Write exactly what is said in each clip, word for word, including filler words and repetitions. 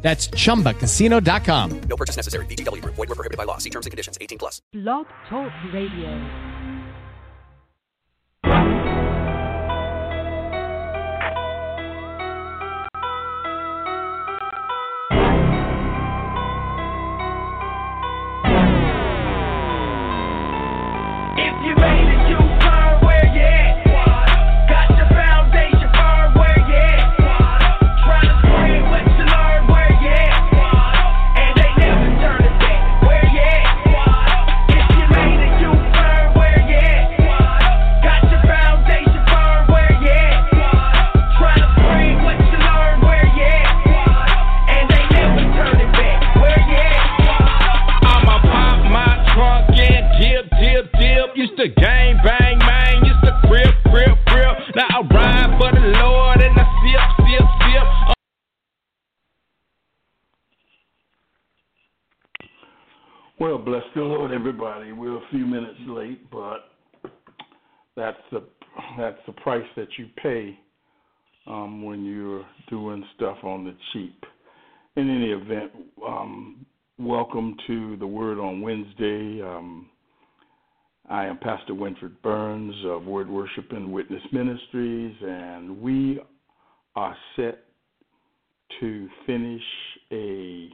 That's chumba casino dot com. No purchase necessary. V G W Group. Void where prohibited by law. See terms and conditions. eighteen plus. Blog Talk Radio. Well, bless the Lord, everybody. We're a few minutes late, but that's the that's the price that you pay um, when you're doing stuff on the cheap. In any event, um, welcome to the Word on Wednesday. Um, I am Pastor Winfred Burns of Word Worship and Witness Ministries, and we are set to finish a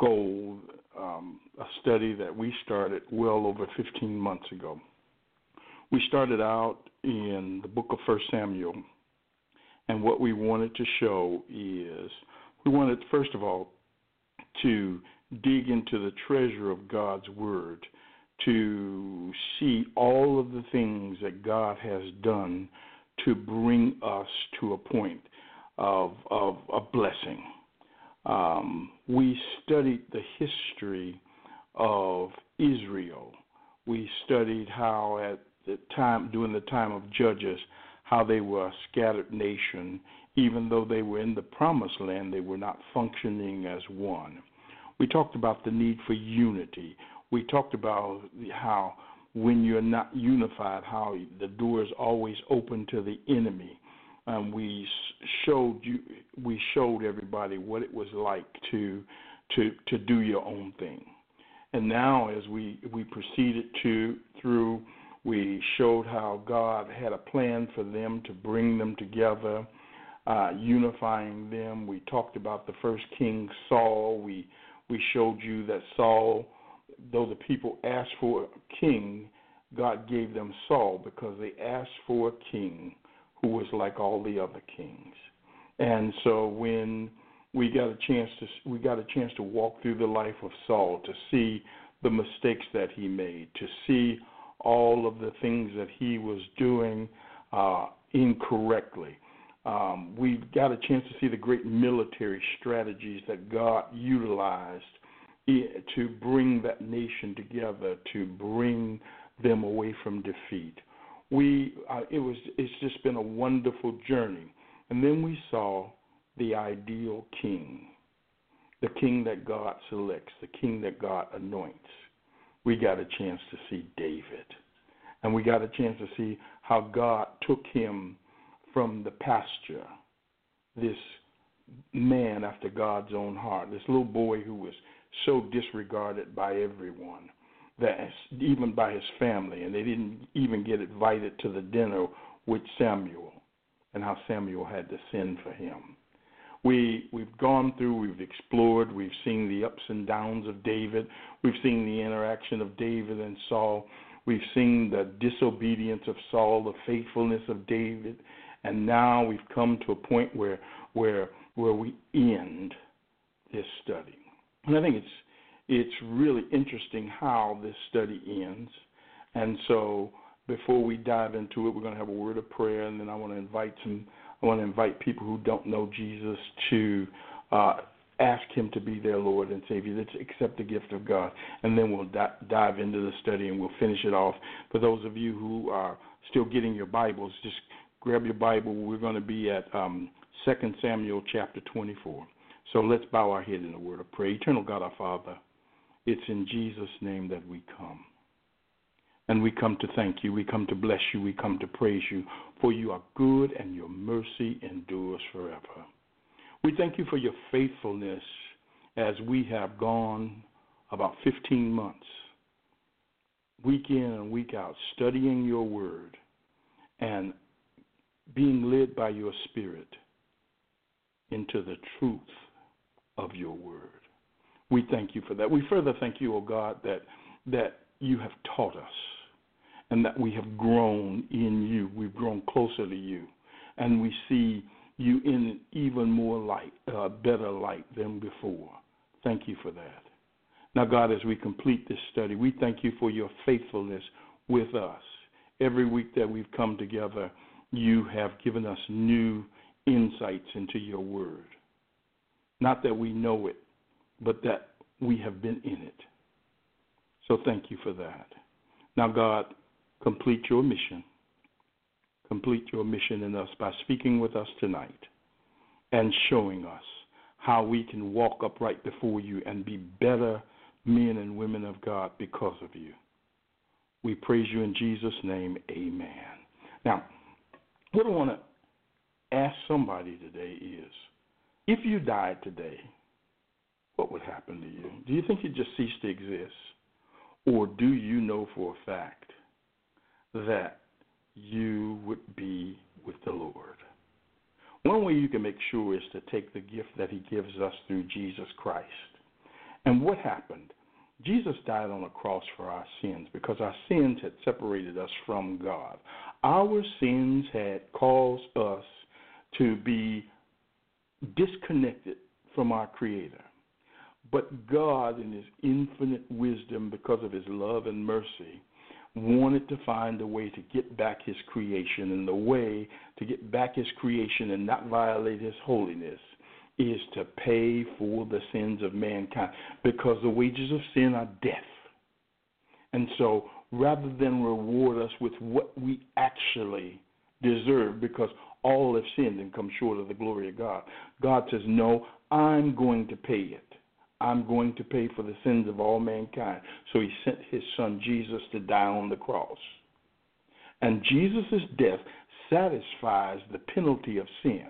goal. Um, a study that we started well over fifteen months ago. We started out in the book of First Samuel, and what we wanted to show is we wanted, first of all, to dig into the treasure of God's Word, to see all of the things that God has done to bring us to a point of, of a blessing. Um, we studied the history of Israel. We studied how at the time, during the time of Judges, how they were a scattered nation. Even though they were in the promised land, they were not functioning as one. We talked about the need for unity. We talked about how when you're not unified, how the door is always open to the enemy. Um, we showed you, we showed everybody what it was like to to to do your own thing. And now, as we we proceeded to through, we showed how God had a plan for them to bring them together, uh, unifying them. We talked about the first king, Saul. We we showed you that Saul, though the people asked for a king, God gave them Saul because they asked for a king who was like all the other kings. And so when we got a chance to we got a chance to walk through the life of Saul, to see the mistakes that he made, to see all of the things that he was doing uh, incorrectly. Um, we got a chance to see the great military strategies that God utilized to bring that nation together, to bring them away from defeat. We uh, it was it's just been a wonderful journey. And then we saw the ideal king, the king that God selects, the king that God anoints. We got a chance to see David, and we got a chance to see how God took him from the pasture, this man after God's own heart, this little boy who was so disregarded by everyone, that even by his family, and they didn't even get invited to the dinner with Samuel, and how Samuel had to send for him. We, we've gone through, we've explored, we've seen the ups and downs of David, we've seen the interaction of David and Saul, we've seen the disobedience of Saul, the faithfulness of David, and now we've come to a point where where where we end this study. And I think it's It's really interesting how this study ends. And so before we dive into it, we're going to have a word of prayer, and then I want to invite some I want to invite people who don't know Jesus to uh, ask him to be their Lord and Savior. Let's accept the gift of God, and then we'll di- dive into the study and we'll finish it off. For those of you who are still getting your Bibles, just grab your Bible. We're going to be at um, Second Samuel chapter twenty-four. So let's bow our head in a word of prayer. Eternal God, our Father, it's in Jesus' name that we come. And we come to thank you. We come to bless you. We come to praise you. For you are good and your mercy endures forever. We thank you for your faithfulness as we have gone about fifteen months, week in and week out, studying your word and being led by your spirit into the truth of your word. We thank you for that. We further thank you, O God, that that you have taught us and that we have grown in you. We've grown closer to you, and we see you in even more light, uh, better light than before. Thank you for that. Now, God, as we complete this study, we thank you for your faithfulness with us. Every week that we've come together, you have given us new insights into your word. Not that we know it, but that we have been in it. So thank you for that. Now, God, complete your mission. Complete your mission in us by speaking with us tonight and showing us how we can walk upright before you and be better men and women of God because of you. We praise you in Jesus' name. Amen. Now, what I want to ask somebody today is, if you died today, what would happen to you? Do you think you'd just cease to exist? Or do you know for a fact that you would be with the Lord? One way you can make sure is to take the gift that he gives us through Jesus Christ. And what happened? Jesus died on a cross for our sins because our sins had separated us from God. Our sins had caused us to be disconnected from our Creator. But God, in his infinite wisdom, because of his love and mercy, wanted to find a way to get back his creation. And the way to get back his creation and not violate his holiness is to pay for the sins of mankind, because the wages of sin are death. And so rather than reward us with what we actually deserve, because all have sinned and come short of the glory of God, God says, no, I'm going to pay it. I'm going to pay for the sins of all mankind. So he sent his son Jesus to die on the cross. And Jesus' death satisfies the penalty of sin.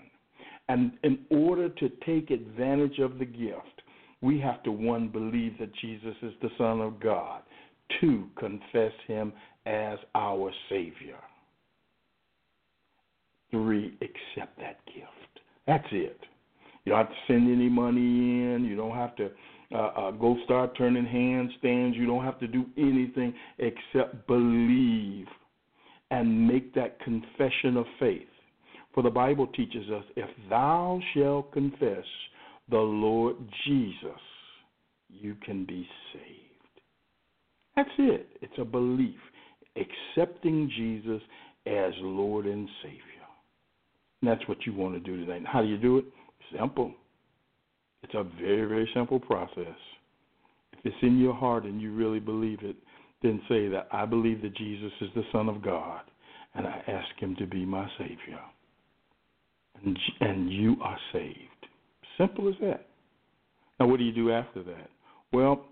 And in order to take advantage of the gift, we have to, one, believe that Jesus is the Son of God. Two, confess him as our Savior. Three, accept that gift. That's it. You don't have to send any money in. You don't have to uh, uh, go start turning handstands. You don't have to do anything except believe and make that confession of faith. For the Bible teaches us, if thou shalt confess the Lord Jesus, you can be saved. That's it. It's a belief, accepting Jesus as Lord and Savior. And that's what you want to do today. And how do you do it? Simple. It's a very, very simple process. If it's in your heart and you really believe it, then say that I believe that Jesus is the Son of God, and I ask him to be my Savior. And, and you are saved. Simple as that. Now, what do you do after that? Well,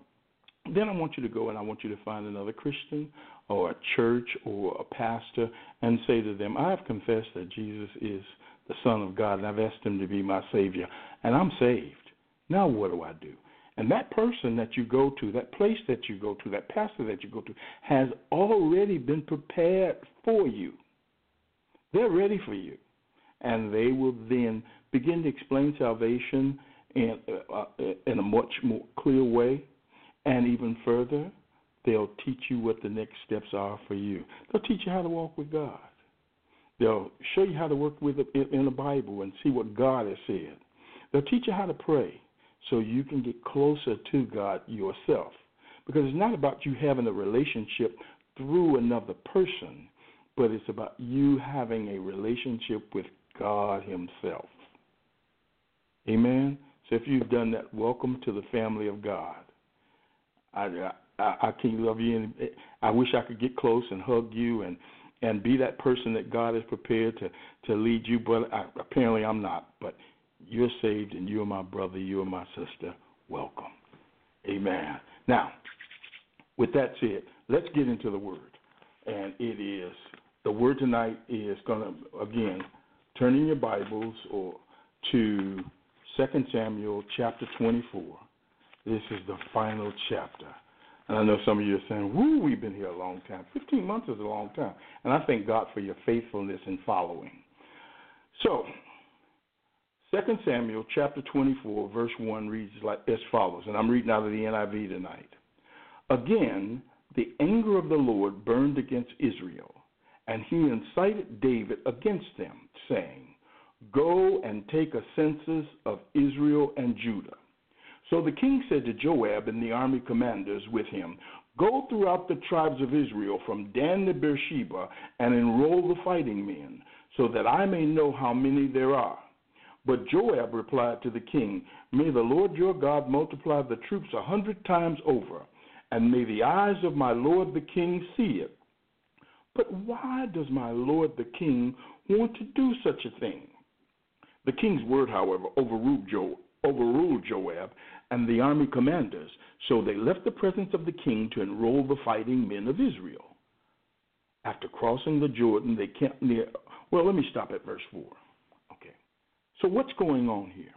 then I want you to go and I want you to find another Christian or a church or a pastor and say to them, I have confessed that Jesus is the Son of God, and I've asked him to be my Savior, and I'm saved. Now what do I do? And that person that you go to, that place that you go to, that pastor that you go to, has already been prepared for you. They're ready for you. And they will then begin to explain salvation in, uh, in a much more clear way. And even further, they'll teach you what the next steps are for you. They'll teach you how to walk with God. They'll show you how to work with it in the Bible and see what God has said. They'll teach you how to pray so you can get closer to God yourself. Because it's not about you having a relationship through another person, but it's about you having a relationship with God himself. Amen? So if you've done that, welcome to the family of God. I, I, I can't love you. Any, I wish I could get close and hug you and, and be that person that God is prepared to, to lead you, but I, apparently I'm not. But you're saved, and you're my brother, you're my sister. Welcome. Amen. Now, with that said, let's get into the Word. And it is, the Word tonight is going to, again, turn in your Bibles or to Second Samuel chapter twenty-four. This is the final chapter. And I know some of you are saying, woo, we've been here a long time. fifteen months is a long time. And I thank God for your faithfulness in following. So, Second Samuel chapter twenty-four, verse one reads like as follows. And I'm reading out of the N I V tonight. Again, the anger of the Lord burned against Israel, and he incited David against them, saying, go and take a census of Israel and Judah. So the king said to Joab and the army commanders with him, go throughout the tribes of Israel from Dan to Beersheba and enroll the fighting men, so that I may know how many there are. But Joab replied to the king, may the Lord your God multiply the troops a hundred times over, and may the eyes of my lord the king see it. But why does my lord the king want to do such a thing? The king's word, however, overruled Joab, overruled Joab and the army commanders, so they left the presence of the king to enroll the fighting men of Israel. After crossing the Jordan, they camped near... Well, let me stop at verse four. Okay. So what's going on here?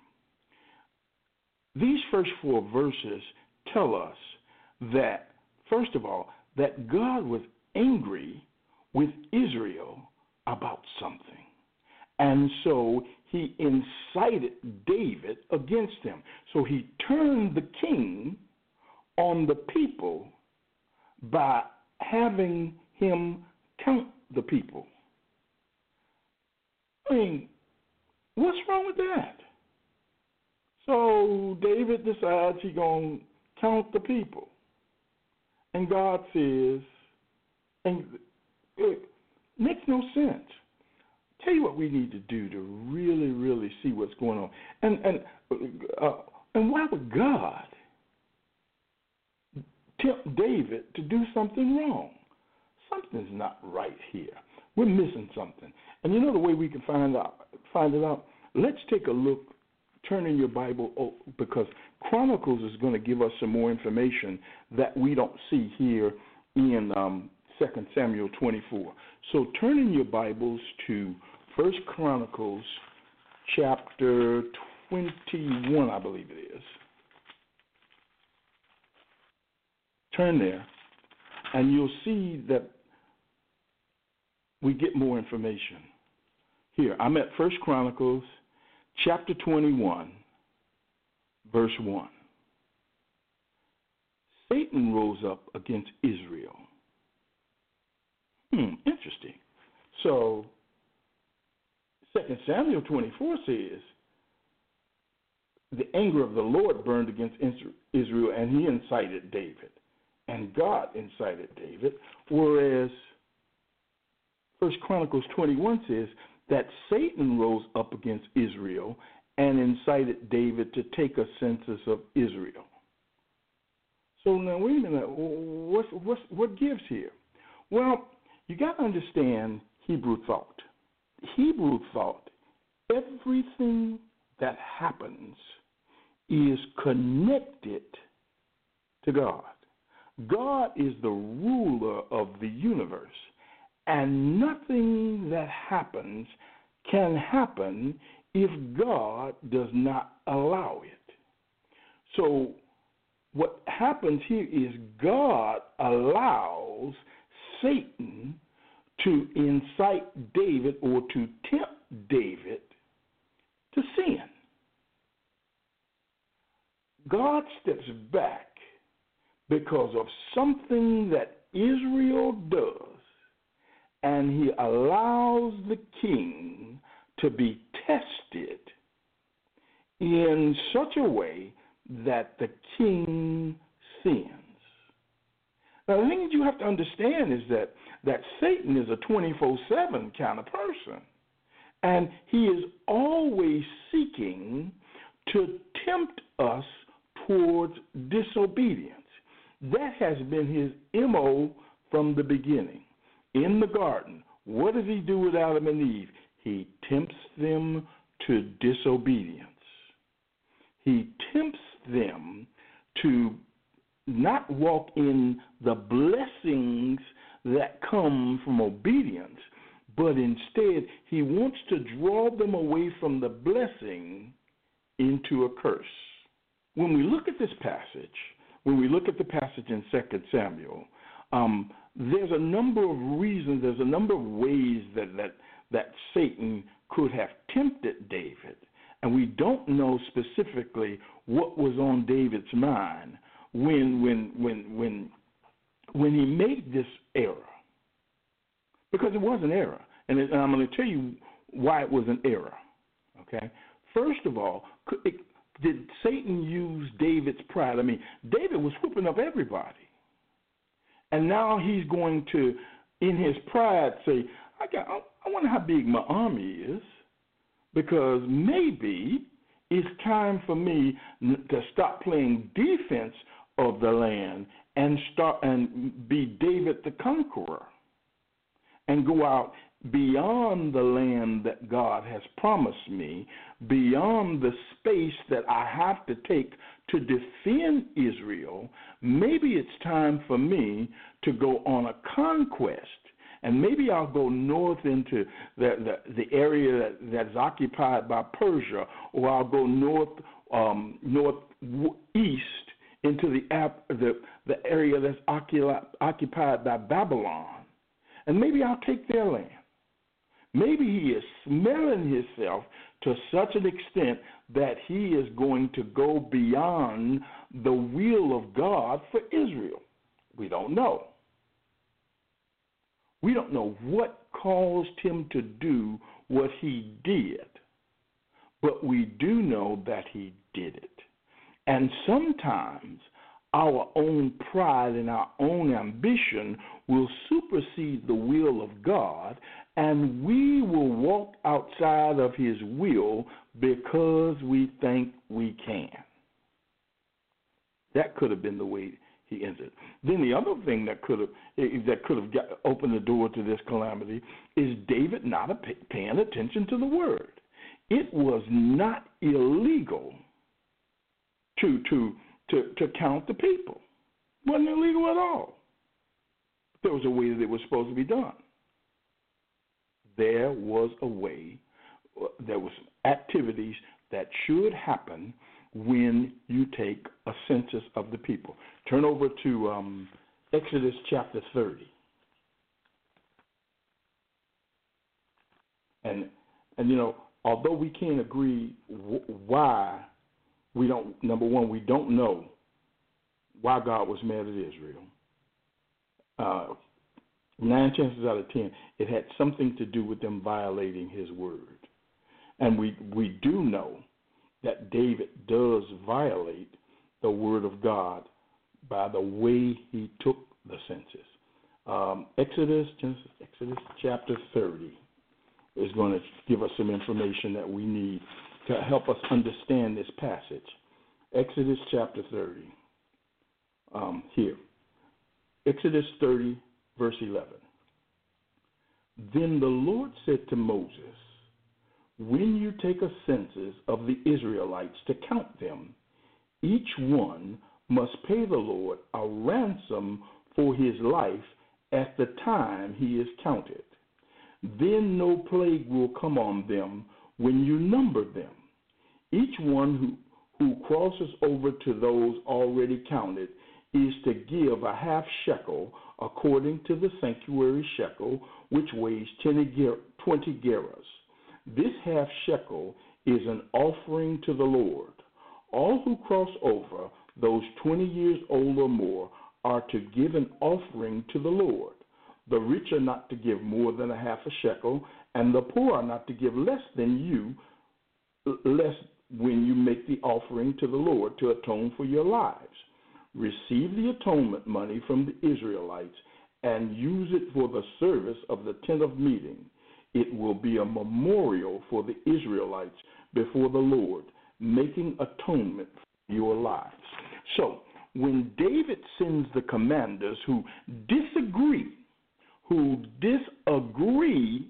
These first four verses tell us that, first of all, that God was angry with Israel about something. And so he incited David against them. So he turned the king on the people by having him count the people. I mean, what's wrong with that? So David decides he's going to count the people. And God says, and it makes no sense. Tell you what we need to do to really, really see what's going on. And and uh, and why would God tempt David to do something wrong? Something's not right here. We're missing something. And you know the way we can find out, find it out? Let's take a look, turn in your Bible, because Chronicles is going to give us some more information that we don't see here in um, Second Samuel twenty-four. So turn in your Bibles to First Chronicles chapter twenty-one, I believe it is. Turn there, and you'll see that we get more information. Here, I'm at First Chronicles chapter twenty-one, verse one. Satan rose up against Israel. Hmm, interesting. So, Second Samuel twenty-four says, the anger of the Lord burned against Israel, and he incited David. And God incited David, whereas First Chronicles twenty-one says that Satan rose up against Israel and incited David to take a census of Israel. So now, wait a minute, what's, what's, what gives here? Well, you got to understand Hebrew thought. Hebrew thought, everything that happens is connected to God. God is the ruler of the universe, and nothing that happens can happen if God does not allow it. So what happens here is God allows Satan to incite David or to tempt David to sin. God steps back because of something that Israel does, and he allows the king to be tested in such a way that the king sins. Now, the thing that you have to understand is that, that Satan is a twenty-four seven kind of person, and he is always seeking to tempt us towards disobedience. That has been his M O from the beginning. In the garden, what does he do with Adam and Eve? He tempts them to disobedience. He tempts them to not walk in the blessings that come from obedience, but instead he wants to draw them away from the blessing into a curse. When we look at this passage, when we look at the passage in Second Samuel, um, there's a number of reasons, there's a number of ways that, that, that Satan could have tempted David, and we don't know specifically what was on David's mind when when when when when he made this error, because it was an error, and, it, and I'm going to tell you why it was an error. Okay, first of all, could it, did Satan use David's pride? I mean, David was whooping up everybody, and now he's going to, in his pride, say, "I got. I wonder how big my army is, because maybe it's time for me to stop playing defense of the land and start and be David the conqueror and go out beyond the land that God has promised me, beyond the space that I have to take to defend Israel. Maybe it's time for me to go on a conquest, and maybe I'll go north into the the, the area that, that's occupied by Persia, or I'll go north um, northeast into the, the the area that's occupied by Babylon, and maybe I'll take their land." Maybe he is smelling himself to such an extent that he is going to go beyond the will of God for Israel. We don't know. We don't know what caused him to do what he did, but we do know that he did it. And sometimes our own pride and our own ambition will supersede the will of God, and we will walk outside of his will because we think we can. That could have been the way he entered. Then the other thing that could have that could have got, opened the door to this calamity is David not paying attention to the word. It was not illegal to to to, to count the people. It wasn't illegal at all. There was a way that it was supposed to be done. There was a way. There was activities that should happen when you take a census of the people. Turn over to um, Exodus chapter thirty. And, and you know, although we can't agree w- why we don't, number one, we don't know why God was mad at Israel. Uh, nine chances out of ten, it had something to do with them violating his word. And we, we do know that David does violate the word of God by the way he took the census. Um, Exodus, Exodus chapter thirty is going to give us some information that we need to help us understand this passage. Exodus chapter thirty, um, here. Exodus thirty, verse eleven. Then the Lord said to Moses, "When you take a census of the Israelites to count them, each one must pay the Lord a ransom for his life at the time he is counted. Then no plague will come on them when you number them. Each one who, who crosses over to those already counted is to give a half shekel according to the sanctuary shekel, which weighs twenty gerahs. This half shekel is an offering to the Lord. All who cross over, those twenty years old or more, are to give an offering to the Lord. The rich are not to give more than a half a shekel, and the poor are not to give less than you, less when you make the offering to the Lord to atone for your lives. Receive the atonement money from the Israelites and use it for the service of the tent of meeting. It will be a memorial for the Israelites before the Lord making atonement for your lives. So when David sends the commanders who disagree, who disagree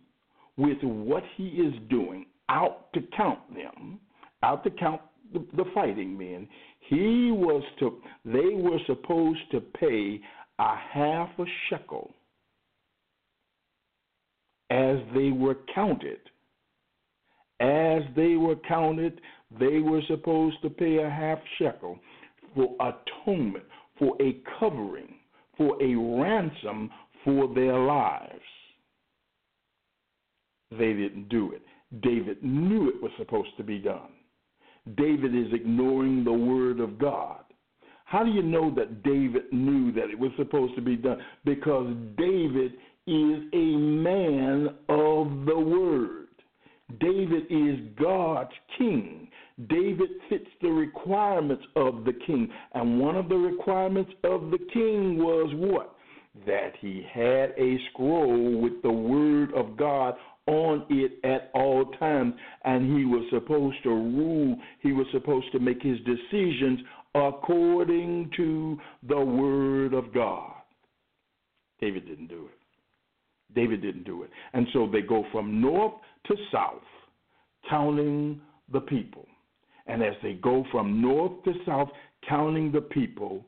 with what he is doing, out to count them, out to count the, the fighting men, he was to, they were supposed to pay a half a shekel as they were counted. As they were counted, they were supposed to pay a half shekel for atonement, for a covering, for a ransom for their lives. They didn't do it. David knew it was supposed to be done. David is ignoring the word of God. How do you know that David knew that it was supposed to be done? Because David is a man of the word. David is God's king. David fits the requirements of the king. And one of the requirements of the king was what? That he had a scroll with the word of God on it at all times, and he was supposed to rule, he was supposed to make his decisions according to the word of God. David didn't do it. David didn't do it. And so they go from north to south, counting the people. And as they go from north to south, counting the people,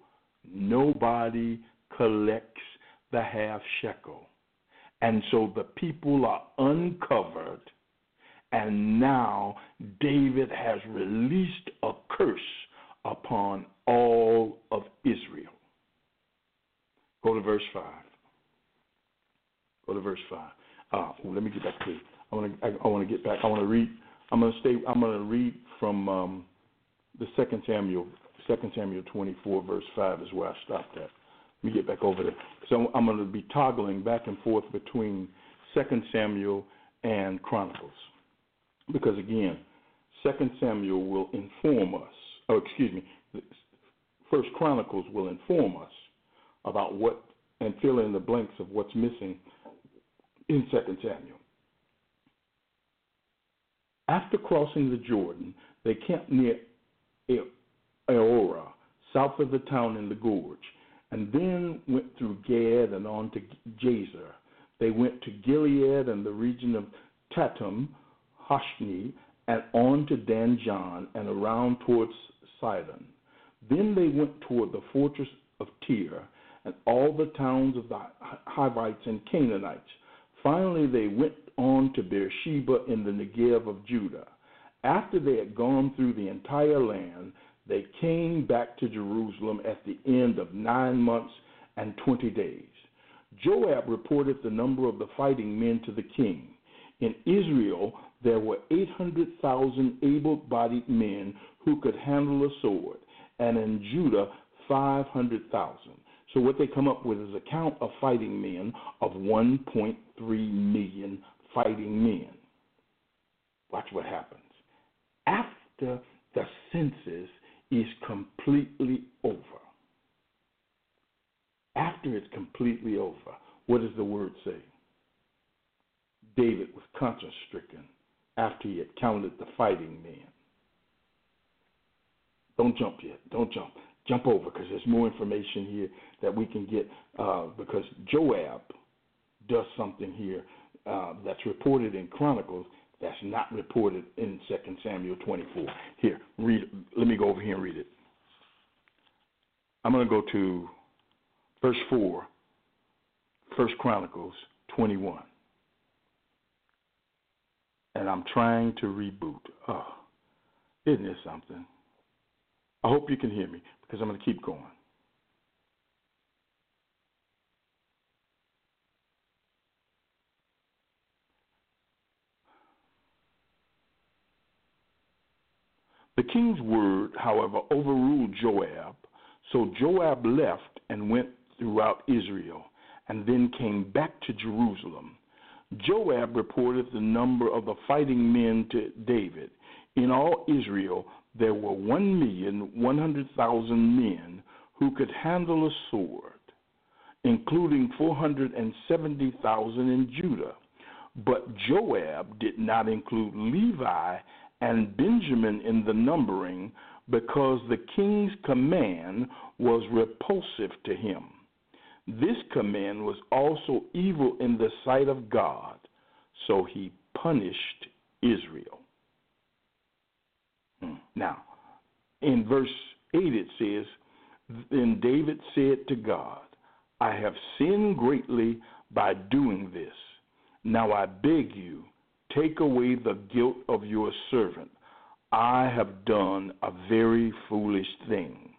nobody collects the half shekel. And so the people are uncovered, and now David has released a curse upon all of Israel. Go to verse five. Go to verse five. Uh, let me get back to. I want to. I, I want to get back. I want to read. I'm going to stay. I'm going to read from um, the Second Samuel. Second Samuel twenty-four, verse five is where I stopped at. Let me get back over there. So I'm going to be toggling back and forth between Second Samuel and Chronicles. Because, again, Second Samuel will inform us. Oh, excuse me. First Chronicles will inform us about what, and fill in the blanks of what's missing in Second Samuel. After crossing the Jordan, they camped near Aora, south of the town in the gorge, and then went through Gad and on to Jazer. They went to Gilead and the region of Tatum, Hoshni, and on to Danjan and around towards Sidon. Then they went toward the fortress of Tyre and all the towns of the Hivites and Canaanites. Finally, they went on to Beersheba in the Negev of Judah. After they had gone through the entire land, they came back to Jerusalem at the end of nine months and twenty days. Joab reported the number of the fighting men to the king. In Israel, there were eight hundred thousand able-bodied men who could handle a sword, and in Judah, five hundred thousand. So what they come up with is a count of fighting men of one point three million fighting men. Watch what happens. After the census is completely over. After it's completely over, what does the word say? David was conscience stricken after he had counted the fighting men. Don't jump yet. Don't jump. Jump over, because there's more information here that we can get, uh, because Joab does something here uh, that's reported in Chronicles that's not reported in Second Samuel twenty-four. Here, read. Let me go over here and read it. I'm going to go to verse four, First Chronicles twenty-one. And I'm trying to reboot. Oh, isn't this something? I hope you can hear me, because I'm going to keep going. The king's word, however, overruled Joab, so Joab left and went throughout Israel and then came back to Jerusalem. Joab reported the number of the fighting men to David. In all Israel, there were one million one hundred thousand men who could handle a sword, including four hundred seventy thousand in Judah. But Joab did not include Levi and Benjamin in the numbering, because the king's command was repulsive to him. This command was also evil in the sight of God, so he punished Israel. Now, in verse eight it says, Then David said to God, I have sinned greatly by doing this. Now I beg you, take away the guilt of your servant. I have done a very foolish thing.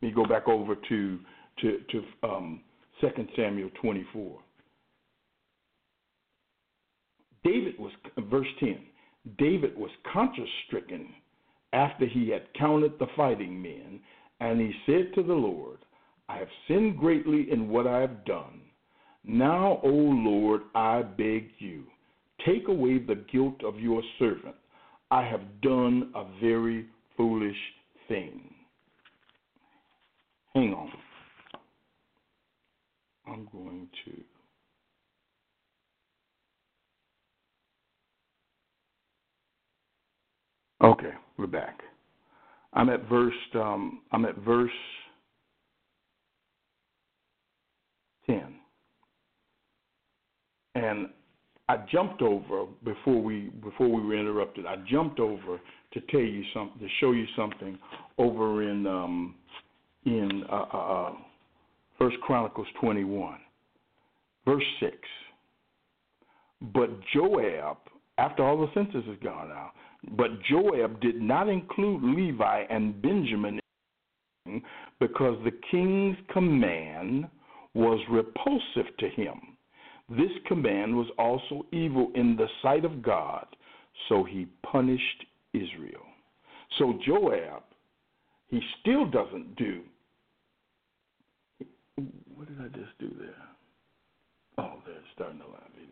Let me go back over to to, to um, Second Samuel twenty-four. David was, verse ten, David was conscience-stricken after he had counted the fighting men, and he said to the Lord, I have sinned greatly in what I have done. Now, O Lord, I beg you, take away the guilt of your servant. I have done a very foolish thing. Hang on. I'm going to. Okay, we're back. I'm at verse. Um, I'm at verse ten, and I jumped over before we before we were interrupted. I jumped over to tell you something, to show you something over in um, in uh, uh, First Chronicles twenty-one, verse six. But Joab, after all the census has gone out, but Joab did not include Levi and Benjamin because the king's command was repulsive to him. This command was also evil in the sight of God, so he punished Israel. So Joab, he still doesn't do. What did I just do there? Oh, there's starting the live video.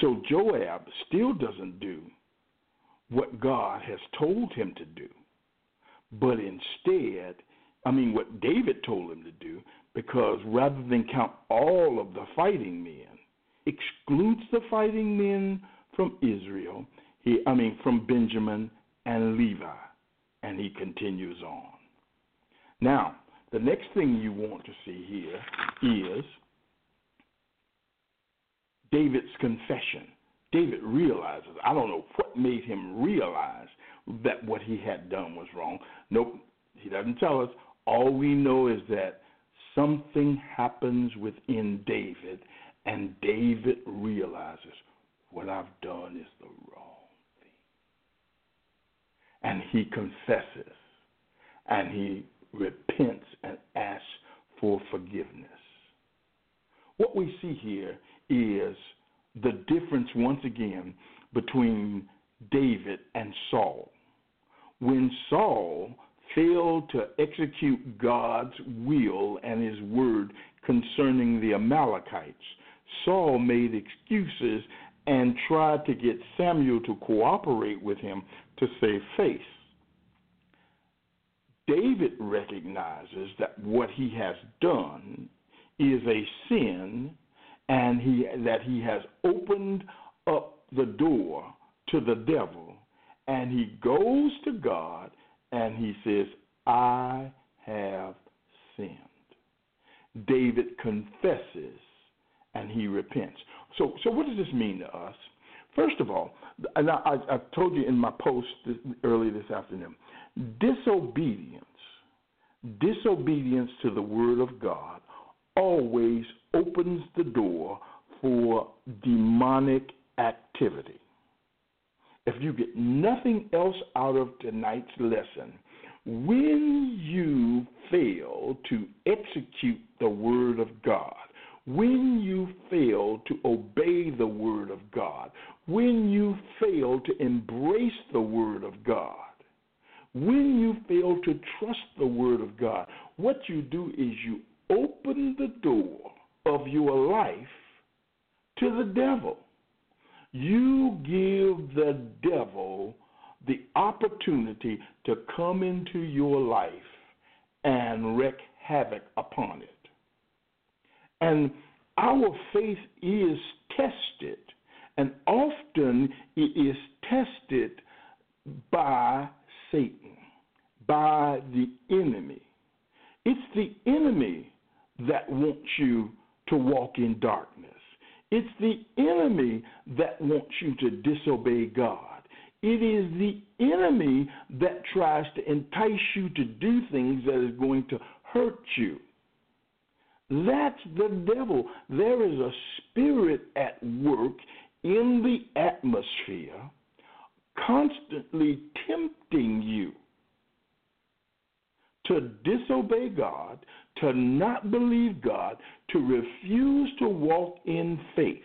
So Joab still doesn't do what God has told him to do, but instead, I mean what David told him to do, because rather than count all of the fighting men, excludes the fighting men from Israel, he, I mean from Benjamin and Levi, and he continues on. Now, the next thing you want to see here is David's confession. David realizes, I don't know what made him realize that what he had done was wrong. Nope, he doesn't tell us. All we know is that something happens within David, and David realizes what I've done is the wrong thing. And he confesses, and he repents and asks for forgiveness. What we see here is the difference, once again, between David and Saul. When Saul failed to execute God's will and his word concerning the Amalekites, Saul made excuses and tried to get Samuel to cooperate with him to save face. David recognizes that what he has done is a sin, and he, that he has opened up the door to the devil, and he goes to God and he says, I have sinned. David confesses and he repents. So, so what does this mean to us? First of all, and I, I, I told you in my post this, early this afternoon, disobedience, disobedience to the word of God always opens the door for demonic activity. If you get nothing else out of tonight's lesson, when you fail to execute the word of God, when you fail to obey the word of God, when you fail to embrace the word of God, when you fail to trust the word of God, what you do is you open the door of your life to the devil. You give the devil the opportunity to come into your life and wreak havoc upon it. And our faith is tested, and often it is tested by Satan, by the enemy. It's the enemy that wants you to walk in darkness. It's the enemy that wants you to disobey God. It is the enemy that tries to entice you to do things that is going to hurt you. That's the devil. There is a spirit at work in the atmosphere constantly tempting you to disobey God, to not believe God, to refuse to walk in faith.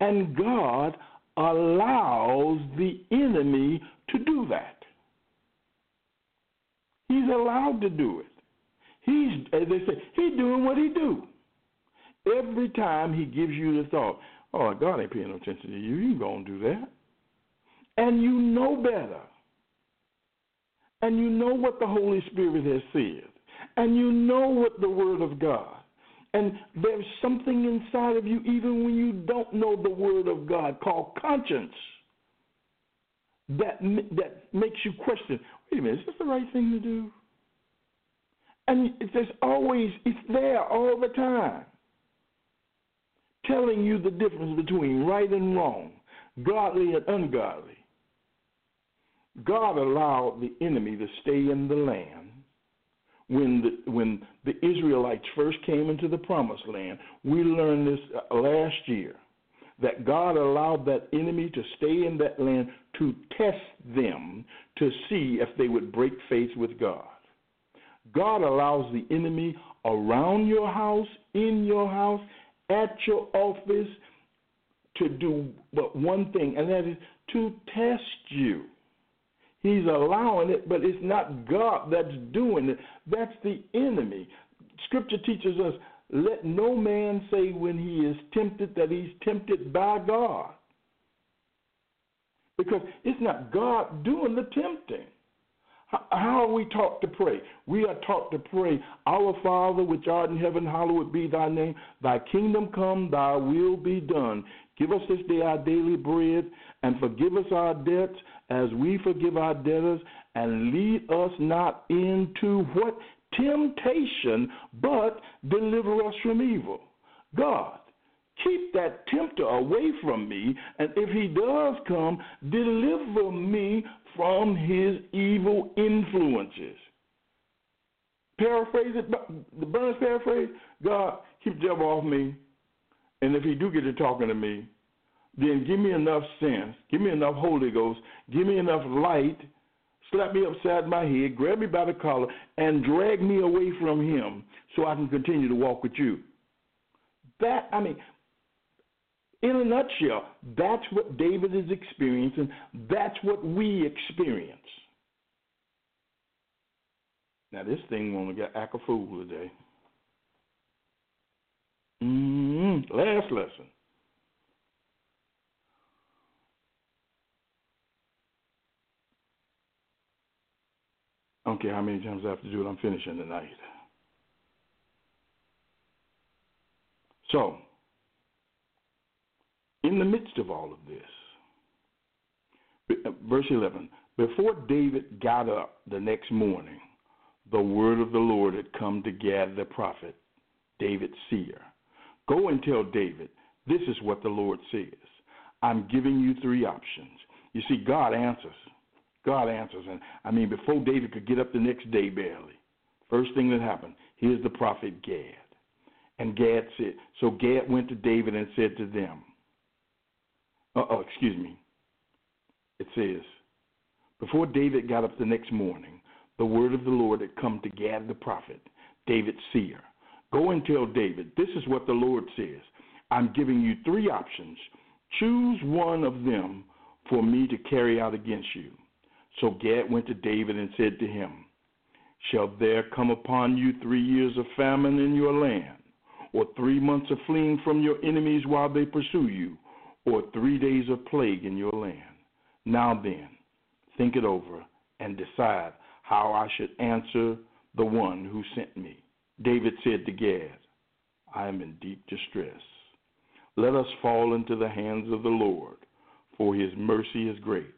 And God allows the enemy to do that. He's allowed to do it. He's, as they say, he's doing what he do. Every time he gives you the thought, oh, God ain't paying no attention to you. You ain't going to do that. And you know better. And you know what the Holy Spirit has said. And you know what the Word of God. And there's something inside of you, even when you don't know the Word of God, called conscience, that that makes you question, wait a minute, is this the right thing to do? And it's always, it's there all the time, telling you the difference between right and wrong, godly and ungodly. God allowed the enemy to stay in the land. When the, when the Israelites first came into the promised land, we learned this last year, that God allowed that enemy to stay in that land to test them to see if they would break faith with God. God allows the enemy around your house, in your house, at your office, to do but one thing, and that is to test you. He's allowing it, but it's not God that's doing it. That's the enemy. Scripture teaches us, let no man say when he is tempted that he's tempted by God. Because it's not God doing the tempting. How are we taught to pray? We are taught to pray, Our Father, which art in heaven, hallowed be thy name. Thy kingdom come, thy will be done. Give us this day our daily bread, and forgive us our debts as we forgive our debtors, and lead us not into what? Temptation, but deliver us from evil. God, keep that tempter away from me, and if he does come, deliver me from his evil influences. Paraphrase it, the Burns paraphrase, God, keep the devil off me. And if he do get to talking to me, then give me enough sense, give me enough Holy Ghost, give me enough light, slap me upside my head, grab me by the collar, and drag me away from him so I can continue to walk with you. That, I mean, in a nutshell, that's what David is experiencing. That's what we experience. Now, this thing want to act a fool today. Mm-hmm. Last lesson. I don't care how many times I have to do it, I'm finishing tonight. So, in the midst of all of this, verse eleven, before David got up the next morning, the word of the Lord had come to Gad the prophet, David's seer. Go and tell David, this is what the Lord says. I'm giving you three options. You see, God answers. God answers. And I mean, before David could get up the next day barely, first thing that happened, here's the prophet Gad. And Gad said, so Gad went to David and said to them, uh, oh, excuse me. It says, before David got up the next morning, the word of the Lord had come to Gad the prophet, David's seer. Go and tell David, this is what the Lord says. I'm giving you three options. Choose one of them for me to carry out against you. So Gad went to David and said to him, shall there come upon you three years of famine in your land? Or three months of fleeing from your enemies while they pursue you, or three days of plague in your land. Now then, think it over and decide how I should answer the one who sent me. David said to Gad, I am in deep distress. Let us fall into the hands of the Lord, for his mercy is great.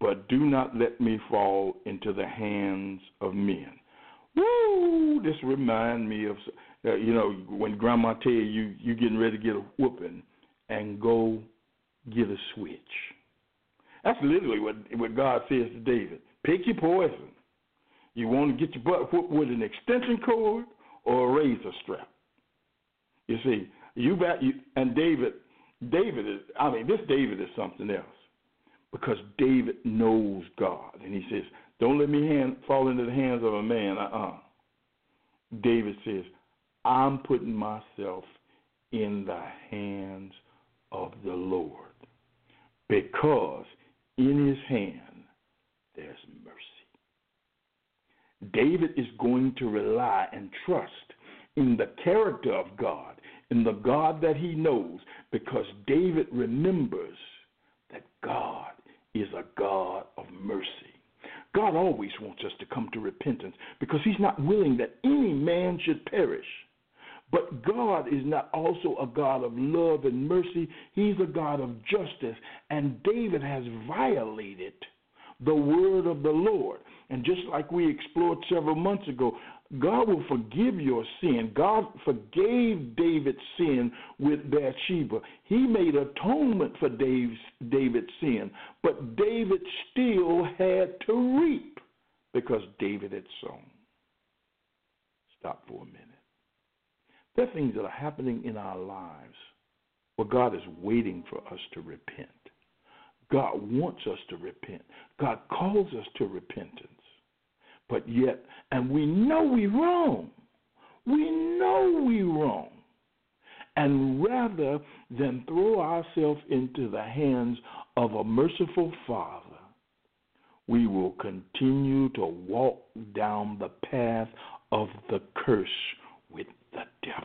but do not let me fall into the hands of men. Woo! This reminds me of, uh, you know, when Grandma tell you you're getting ready to get a whooping and go get a switch. That's literally what, what God says to David. Pick your poison. You want to get your butt whooped with an extension cord or a razor strap. You see, you got you, and David, David is, I mean, this David is something else. Because David knows God. And he says, don't let me hand, fall into the hands of a man. Uh-uh. David says, I'm putting myself in the hands of the Lord. Because in his hand, there's mercy. David is going to rely and trust in the character of God, in the God that he knows, because David remembers that God is a God of mercy. God always wants us to come to repentance because he's not willing that any man should perish. But God is not also a God of love and mercy. He's a God of justice. And David has violated the word of the Lord. And just like we explored several months ago, God will forgive your sin. God forgave David's sin with Bathsheba. He made atonement for Dave's, David's sin, but David still had to reap because David had sown. Stop for a minute. There are things that are happening in our lives where God is waiting for us to repent. God wants us to repent. God calls us to repentance. But yet, and we know we're wrong. We know we're wrong. And rather than throw ourselves into the hands of a merciful Father, we will continue to walk down the path of the curse with the devil.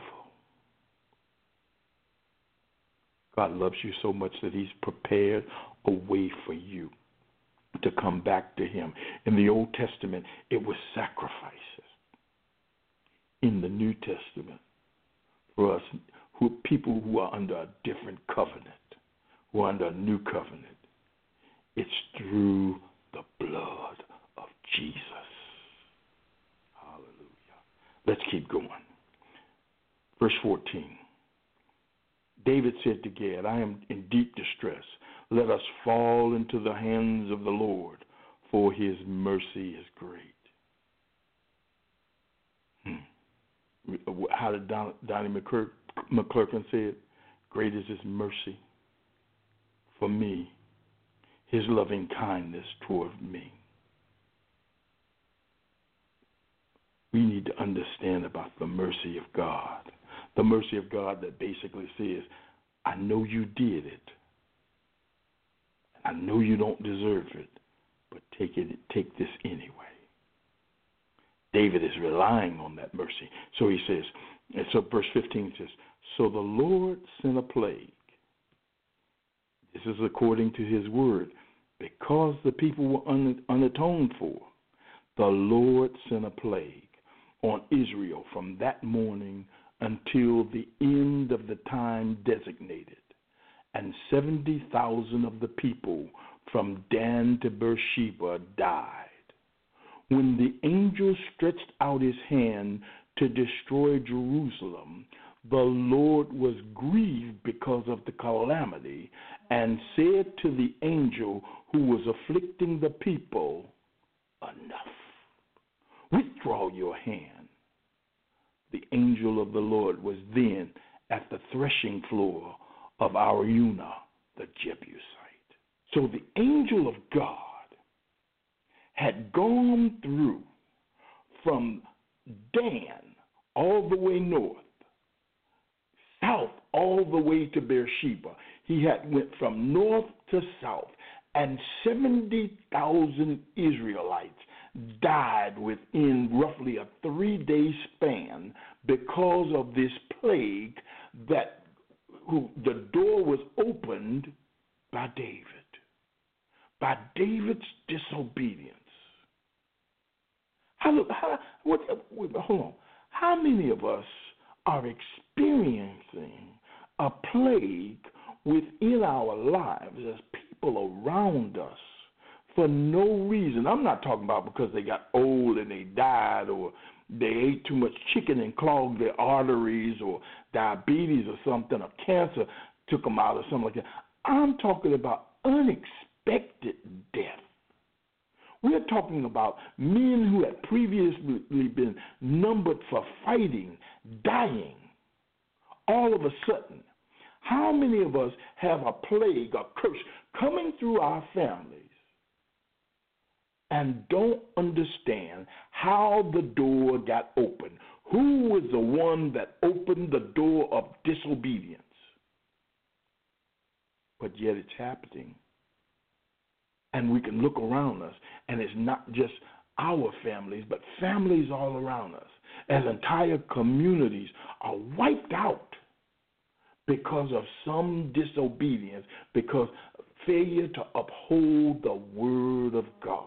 God loves you so much that he's prepared a way for you to come back to him. In the Old Testament, it was sacrifices. In the New Testament, for us, who people who are under a different covenant, who are under a new covenant, it's through the blood of Jesus. Hallelujah. Let's keep going. Verse fourteen. David said to Gad, I am in deep distress. Let us fall into the hands of the Lord, for his mercy is great. Hmm. How did Don, Donnie McClur, McClurkin say it? Great is his mercy for me, his loving kindness toward me. We need to understand about the mercy of God. The mercy of God that basically says, I know you did it. I know you don't deserve it, but take it, take this anyway. David is relying on that mercy. So he says, and so verse fifteen says, so the Lord sent a plague. This is according to his word. Because the people were un, unatoned for, the Lord sent a plague on Israel from that morning until the end of the time designated. And seventy thousand of the people from Dan to Beersheba died. When the angel stretched out his hand to destroy Jerusalem, the Lord was grieved because of the calamity and said to the angel who was afflicting the people, enough, withdraw your hand. The angel of the Lord was then at the threshing floor of Araunah, the Jebusite. So the angel of God had gone through from Dan all the way north, south all the way to Beersheba. He had went from north to south, and seventy thousand Israelites died within roughly a three-day span because of this plague that Who, the door was opened by David, by David's disobedience. How, how, what, hold on. How many of us are experiencing a plague within our lives as people around us for no reason. I'm not talking about because they got old and they died or they ate too much chicken and clogged their arteries or diabetes or something or cancer took them out or something like that. I'm talking about unexpected death. We're talking about men who had previously been numbered for fighting, dying, all of a sudden. How many of us have a plague, a curse coming through our families and don't understand how the door got opened? Who was the one that opened the door of disobedience? But yet it's happening. And we can look around us, and it's not just our families, but families all around us, as entire communities are wiped out because of some disobedience, because of failure to uphold the word of God.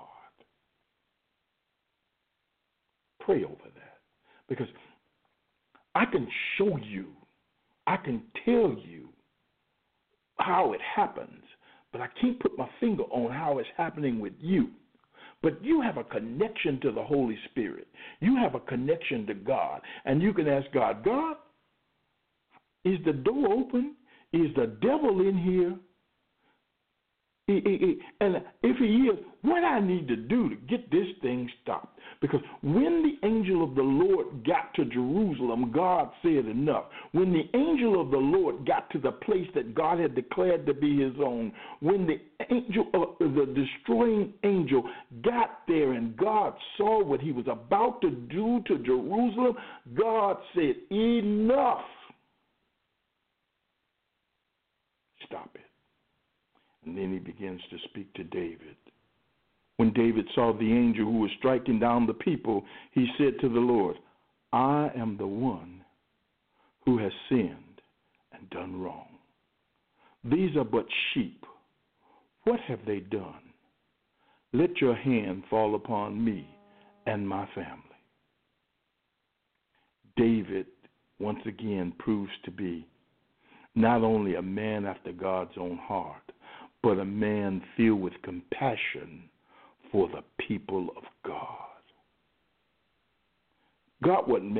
Pray over that, because I can show you, I can tell you how it happens, but I can't put my finger on how it's happening with you. But you have a connection to the Holy Spirit. You have a connection to God. And you can ask God, God, is the door open? Is the devil in here? And if he is, what I need to do to get this thing stopped? Because when the angel of the Lord got to Jerusalem, God said enough. When the angel of the Lord got to the place that God had declared to be his own, when the angel, uh, the destroying angel got there and God saw what he was about to do to Jerusalem, God said, enough. Stop it. And then he begins to speak to David. When David saw the angel who was striking down the people, he said to the Lord, I am the one who has sinned and done wrong. These are but sheep. What have they done? Let your hand fall upon me and my family. David, once again, proves to be not only a man after God's own heart, but a man filled with compassion for the people of God. God wasn't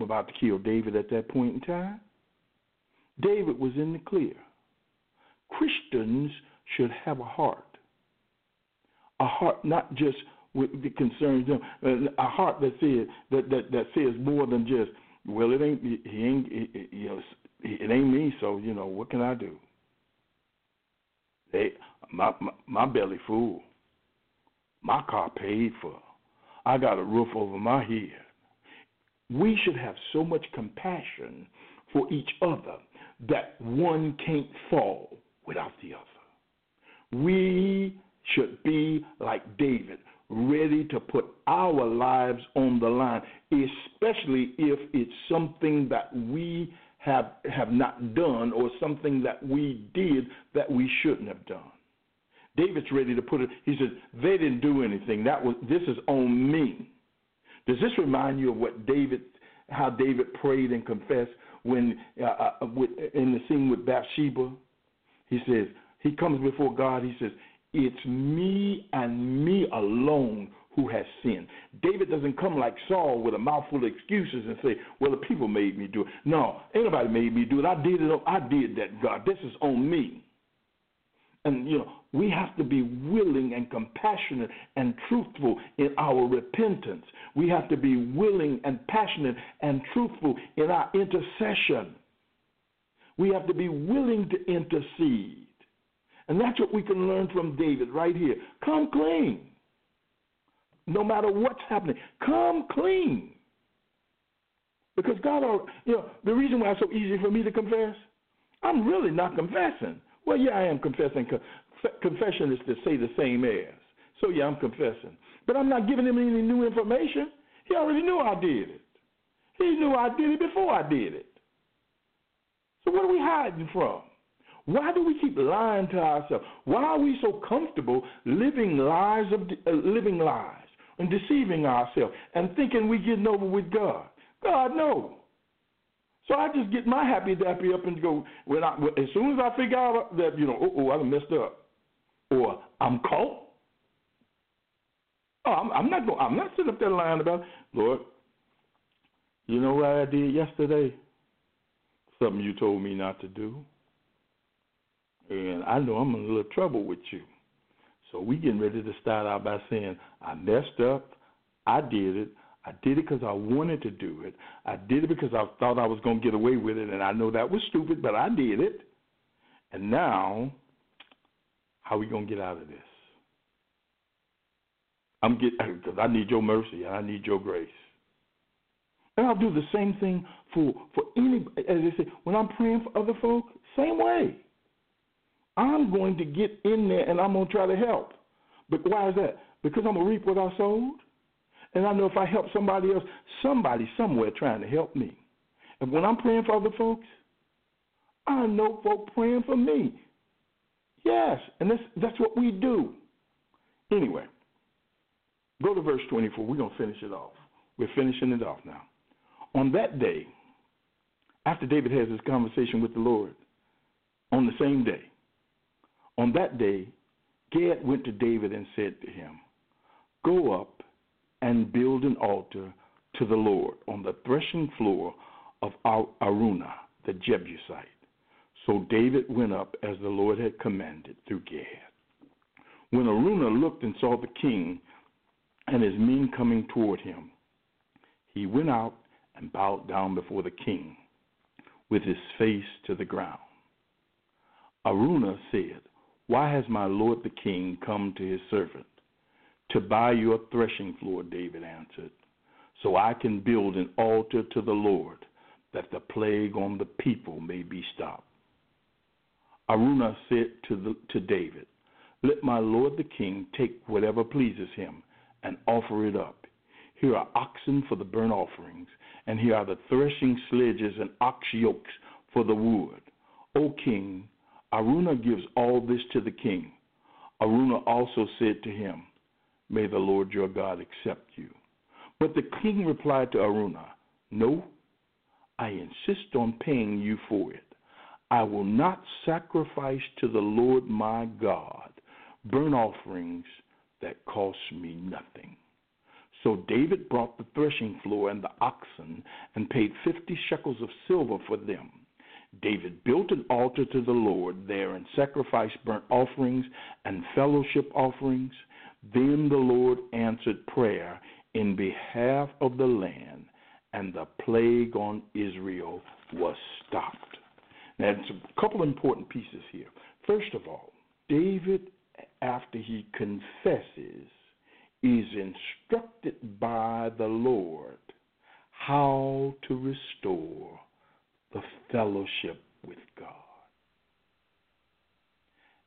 about to kill David at that point in time. David was in the clear. Christians should have a heart. A heart not just that concerns them, a heart that says, that, that, that says more than just, well, it ain't, he ain't, it, you know, it ain't me, so, you know, what can I do? They, my, my, my belly full. My car paid for. I got a roof over my head. We should have so much compassion for each other that one can't fall without the other. We should be like David, ready to put our lives on the line, especially if it's something that we have have not done or something that we did that we shouldn't have done. David's ready to put it. He says, they didn't do anything. That was, this is on me. Does this remind you of what David, how David prayed and confessed when uh, with, in the scene with Bathsheba? He says, he comes before God. He says, it's me and me alone who has sinned. David doesn't come like Saul with a mouthful of excuses and say, well, the people made me do it. No, anybody made me do it. I did it. I did that, God. This is on me. And, you know, we have to be willing and compassionate and truthful in our repentance. We have to be willing and passionate and truthful in our intercession. We have to be willing to intercede. And that's what we can learn from David right here. Come clean. No matter what's happening, come clean. Because God, you know, the reason why it's so easy for me to confess, I'm really not confessing. Well, yeah, I am confessing. Confession is to say the same as. So, yeah, I'm confessing. But I'm not giving him any new information. He already knew I did it. He knew I did it before I did it. So what are we hiding from? Why do we keep lying to ourselves? Why are we so comfortable living lies, of, uh, living lies and deceiving ourselves and thinking we're getting over with God? God, no. So I just get my happy dappy up and go, when I, as soon as I figure out that, you know, oh, oh I done messed up, or I'm caught, Oh, I'm, I'm not going. I'm not sitting up there lying about it. Lord, you know what I did yesterday? Something you told me not to do. And I know I'm in a little trouble with you. So we getting ready to start out by saying, I messed up. I did it. I did it because I wanted to do it. I did it because I thought I was going to get away with it, and I know that was stupid, but I did it. And now, how are we going to get out of this? I'm getting, because I need your mercy and I need your grace. And I'll do the same thing for, for any, as I say, when I'm praying for other folk, same way. I'm going to get in there and I'm going to try to help. But why is that? Because I'm going to reap what I sowed. And I know if I help somebody else, somebody somewhere trying to help me. And when I'm praying for other folks, I know folk praying for me. Yes, and that's, that's what we do. Anyway, go to verse twenty-four. We're going to finish it off. We're finishing it off now. On that day, after David has his conversation with the Lord, on the same day, on that day, Gad went to David and said to him, go up and build an altar to the Lord on the threshing floor of Araunah, the Jebusite. So David went up as the Lord had commanded through Gad. When Araunah looked and saw the king and his men coming toward him, he went out and bowed down before the king with his face to the ground. Araunah said, why has my lord the king come to his servant? To buy your threshing floor, David answered, so I can build an altar to the Lord, that the plague on the people may be stopped. Araunah said to, the, to David, let my lord the king take whatever pleases him and offer it up. Here are oxen for the burnt offerings, and here are the threshing sledges and ox yokes for the wood. O king, Araunah gives all this to the king. Araunah also said to him, may the Lord your God accept you. But the king replied to Araunah, no, I insist on paying you for it. I will not sacrifice to the Lord my God burnt offerings that cost me nothing. So David brought the threshing floor and the oxen and paid fifty shekels of silver for them. David built an altar to the Lord there and sacrificed burnt offerings and fellowship offerings. Then the Lord answered prayer in behalf of the land, and the plague on Israel was stopped. Now, there's a couple of important pieces here. First of all, David, after he confesses, is instructed by the Lord how to restore the fellowship with God.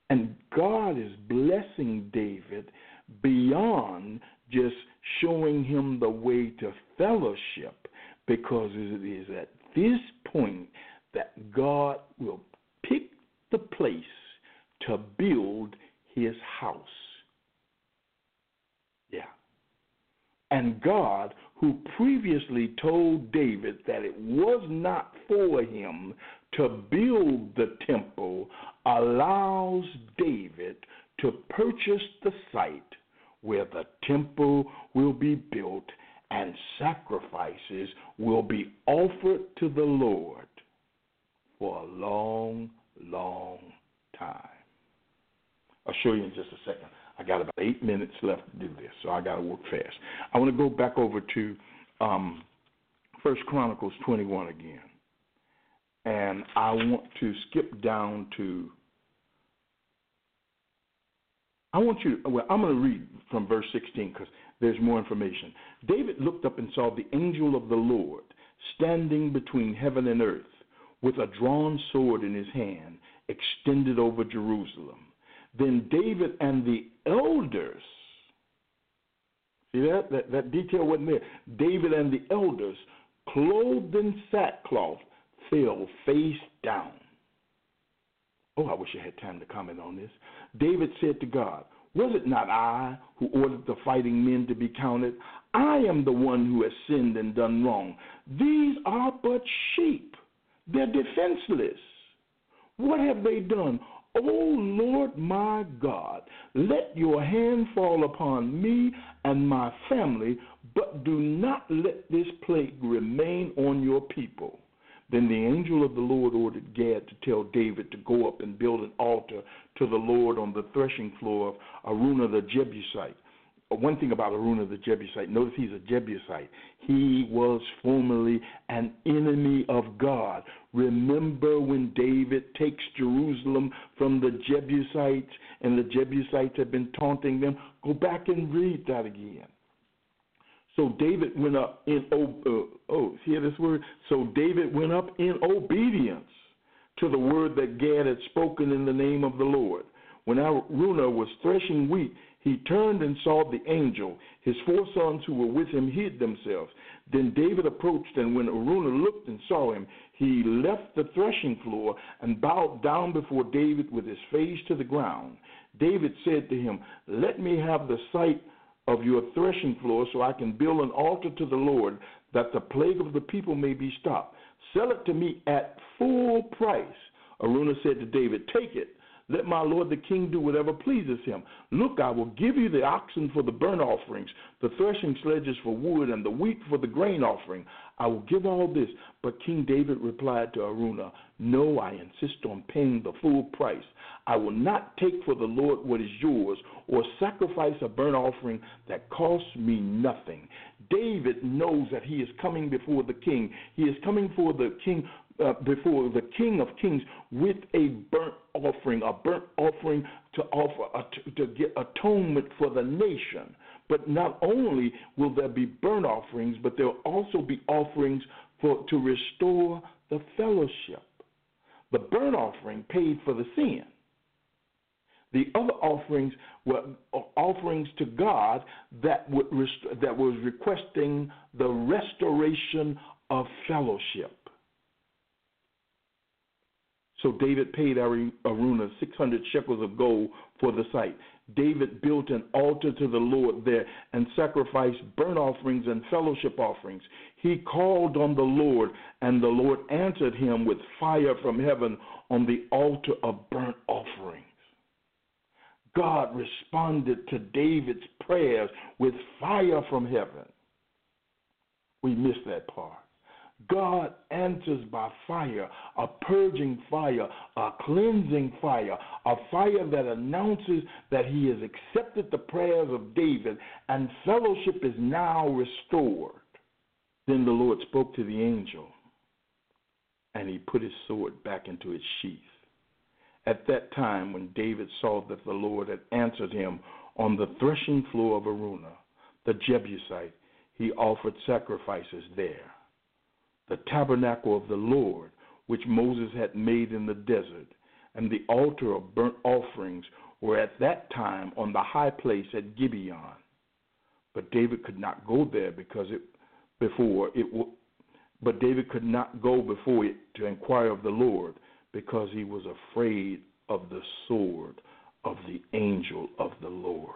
And God is blessing David beyond just showing him the way to fellowship, because it is at this point that God will pick the place to build his house. Yeah. And God, who previously told David that it was not for him to build the temple, allows David to purchase the site where the temple will be built and sacrifices will be offered to the Lord for a long, long time. I'll show you in just a second. I got about eight minutes left to do this, so I got to work fast. I want to go back over to um, First Chronicles twenty-one again. And I want to skip down to, I want you, well, I'm going to read from verse sixteen because there's more information. David looked up and saw the angel of the Lord standing between heaven and earth with a drawn sword in his hand extended over Jerusalem. Then David and the elders, see that? That, that detail wasn't there. David and the elders, clothed in sackcloth, fell face down. Oh, I wish I had time to comment on this. David said to God, was it not I who ordered the fighting men to be counted? I am the one who has sinned and done wrong. These are but sheep. They're defenseless. What have they done? O Lord my God, let your hand fall upon me and my family, but do not let this plague remain on your people. Then the angel of the Lord ordered Gad to tell David to go up and build an altar to the Lord on the threshing floor of Araunah the Jebusite. One thing about Araunah the Jebusite, notice he's a Jebusite. He was formerly an enemy of God. Remember when David takes Jerusalem from the Jebusites, and the Jebusites have been taunting them? Go back and read that again. So David went up in oh, oh hear this word. So David went up in obedience to the word that Gad had spoken in the name of the Lord. When Araunah was threshing wheat, he turned and saw the angel. His four sons who were with him hid themselves. Then David approached, and when Araunah looked and saw him, he left the threshing floor and bowed down before David with his face to the ground. David said to him, "Let me have the sight of your threshing floor so I can build an altar to the Lord, that the plague of the people may be stopped. Sell it to me at full price." Araunah said to David, "Take it. Let my lord the king do whatever pleases him. Look, I will give you the oxen for the burnt offerings, the threshing sledges for wood, and the wheat for the grain offering. I will give all this." But King David replied to Araunah, "No, I insist on paying the full price. I will not take for the Lord what is yours or sacrifice a burnt offering that costs me nothing." David knows that he is coming before the king. He is coming for the king. Uh, before the King of Kings with a burnt offering, a burnt offering to offer uh, to, to get atonement for the nation. But not only will there be burnt offerings, but there will also be offerings for to restore the fellowship. The burnt offering paid for the sin. The other offerings were offerings to God that would rest- that was requesting the restoration of fellowship. So David paid Araunah six hundred shekels of gold for the site. David built an altar to the Lord there and sacrificed burnt offerings and fellowship offerings. He called on the Lord, and the Lord answered him with fire from heaven on the altar of burnt offerings. God responded to David's prayers with fire from heaven. We miss that part. God answers by fire, a purging fire, a cleansing fire, a fire that announces that he has accepted the prayers of David and fellowship is now restored. Then the Lord spoke to the angel, and he put his sword back into its sheath. At that time, when David saw that the Lord had answered him on the threshing floor of Araunah, the Jebusite, he offered sacrifices there. The tabernacle of the Lord, which Moses had made in the desert, and the altar of burnt offerings were at that time on the high place at Gibeon. But David could not go there because it before it but David could not go before it to inquire of the Lord, because he was afraid of the sword of the angel of the Lord.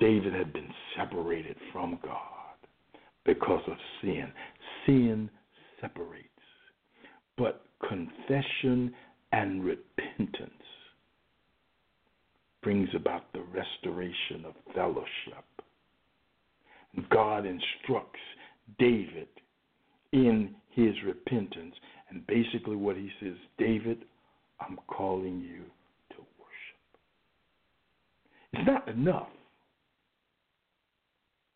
David had been separated from God because of sin. Sin separates. But confession and repentance brings about the restoration of fellowship. God instructs David in his repentance. And basically what he says, David, I'm calling you to worship. It's not enough,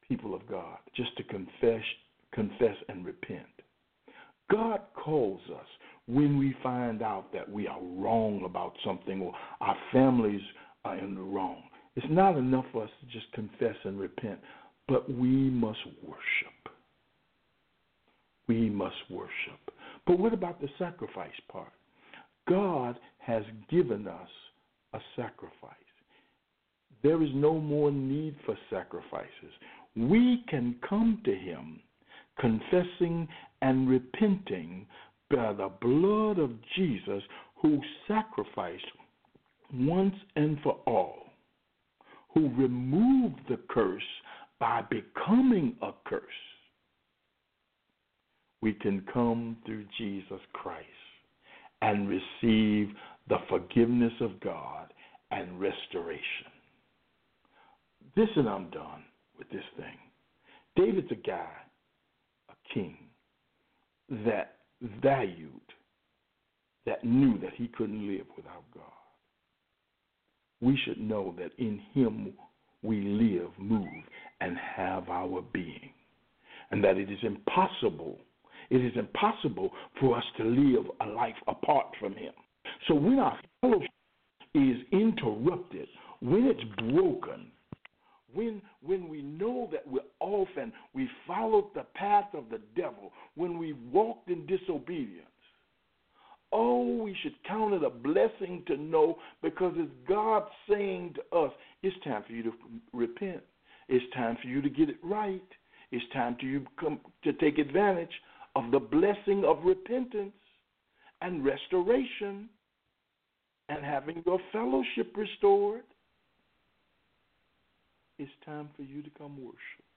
people of God, just to confess, confess and repent. God calls us when we find out that we are wrong about something or our families are in the wrong. It's not enough for us to just confess and repent, but we must worship. We must worship. But what about the sacrifice part? God has given us a sacrifice. There is no more need for sacrifices. We can come to him confessing and repenting by the blood of Jesus, who sacrificed once and for all, who removed the curse by becoming a curse. We can come through Jesus Christ and receive the forgiveness of God and restoration. This, and I'm done with this thing. David's a guy, a king, that valued, that knew that he couldn't live without God. We should know that in him we live, move, and have our being, and that it is impossible, it is impossible for us to live a life apart from him. So when our fellowship is interrupted, when it's broken, When when we know that we're off and we followed the path of the devil, when we walked in disobedience, oh, we should count it a blessing to know, because it's God saying to us, it's time for you to repent. It's time for you to get it right. It's time to you come to take advantage of the blessing of repentance and restoration and having your fellowship restored. It's time for you to come worship.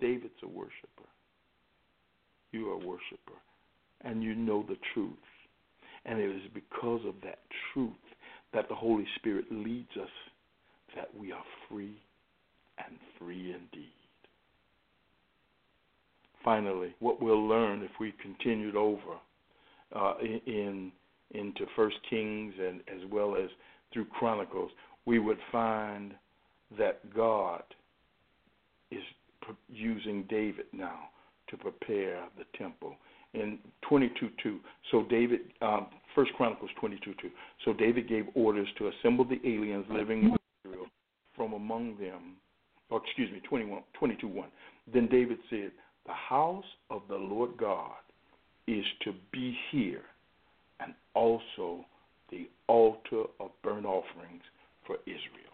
David's a worshiper. You are a worshiper. And you know the truth. And it is because of that truth that the Holy Spirit leads us that we are free, and free indeed. Finally, what we'll learn if we continued over uh, in into First Kings and as well as through Chronicles, we would find that God is using David now to prepare the temple. In twenty-two two, so David, um, First Chronicles twenty-two two, so David gave orders to assemble the aliens living in Israel from among them, or excuse me, twenty-one, twenty-two one. Then David said, the house of the Lord God is to be here, and also the altar of burnt offerings for Israel.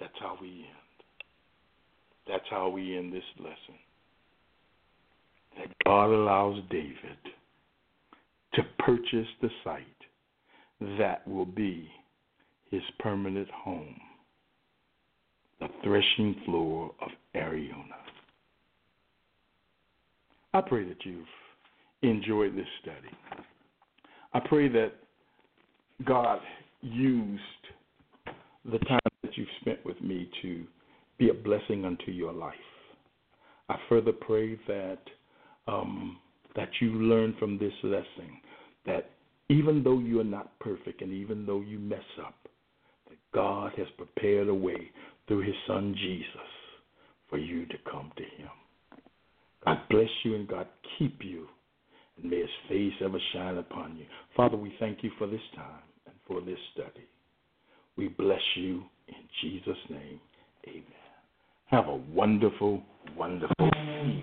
That's how we end. That's how we end this lesson. That God allows David to purchase the site that will be his permanent home, the threshing floor of Araunah. I pray that you've enjoyed this study. I pray that God used the time that you've spent with me to be a blessing unto your life. I further pray that um, that you learn from this lesson that even though you are not perfect and even though you mess up, that God has prepared a way through his son Jesus for you to come to him. God bless you and God keep you. And may his face ever shine upon you. Father, we thank you for this time and for this study. We bless you in Jesus' name. Amen. Have a wonderful, wonderful evening.